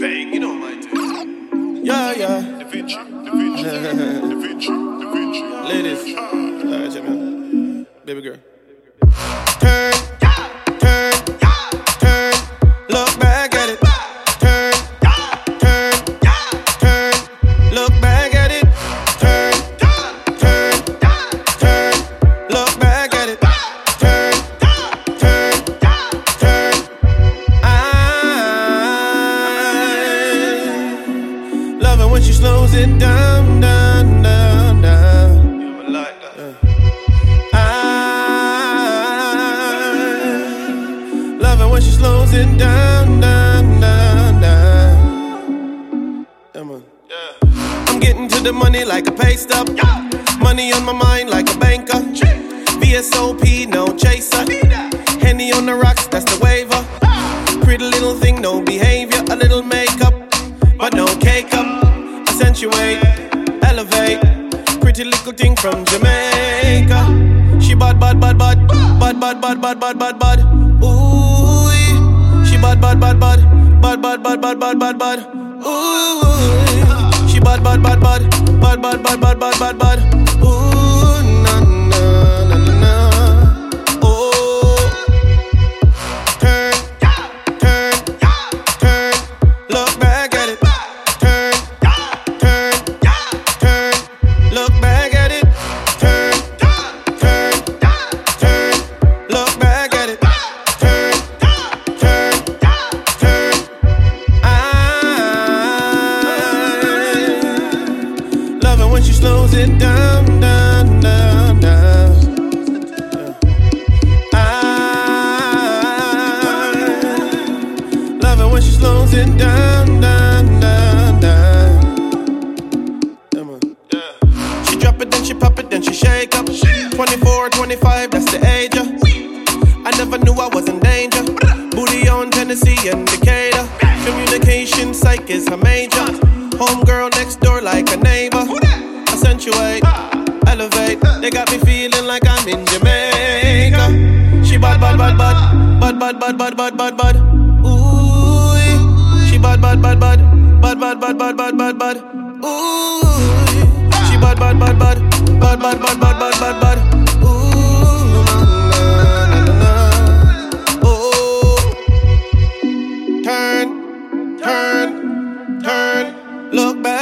Bang, you know my thing. Yeah, yeah. Da Vinci, Da Vinci, Da Vinci, Da Vinci. Ladies, alright, check me out. Baby girl. Turn, turn, turn. Look back at it. Turn, turn, turn. Look back at it. Turn, turn, turn. Look back at it. Turn, turn, turn. I love it when she slows it down, down, down, down. You don't like that. When she slows it down, down, down, down. Yeah. I'm getting to the money like a pay stub. Yeah. Money on my mind like a banker. VSOP, no chaser. Henny on the rocks, that's the waiver. Pretty little thing, no behavior. A little makeup, but no cake up. Accentuate, elevate. Pretty little thing from Jamaica. She bad, bad, bad, bad. Bad, bad, bad, bad, bad, bad, bad. Ooh. Bad, bad, bad, bad, bad, bad, bad, bad, bad, bad, bad. Ooh, she bad, bad, bad, bad, bad, bad, bad, bad, bad, bad, bad. Ooh, na na na na na. Oh, turn, turn, turn. Look back at it. Turn, turn, turn. Look back at it. Turn, turn, turn. Look back at it. When she slows it down, down, down, down. I love it when she slows it down, down, down, down. She drop it, then she pop it, then she shake up. 24, 25, that's the age of. I never knew I was in danger. Booty on Tennessee and Decatur. Communication psych is her major. Homegirl next door like a neighbor. Accentuate, elevate. They got me feeling like I'm in Jamaica. She bad, bad, bad, bad, bad, bad, bad, bad, bad, bad, bad. Ooh, she bad, bad, bad, bad, bad, bad, bad, bad, bad, bad, bad. Ooh, she bad, bad, bad, bad, bad, bad, bad, bad, bad, bad, bad. Ooh, na na na. Oh, turn, turn, turn. Look back.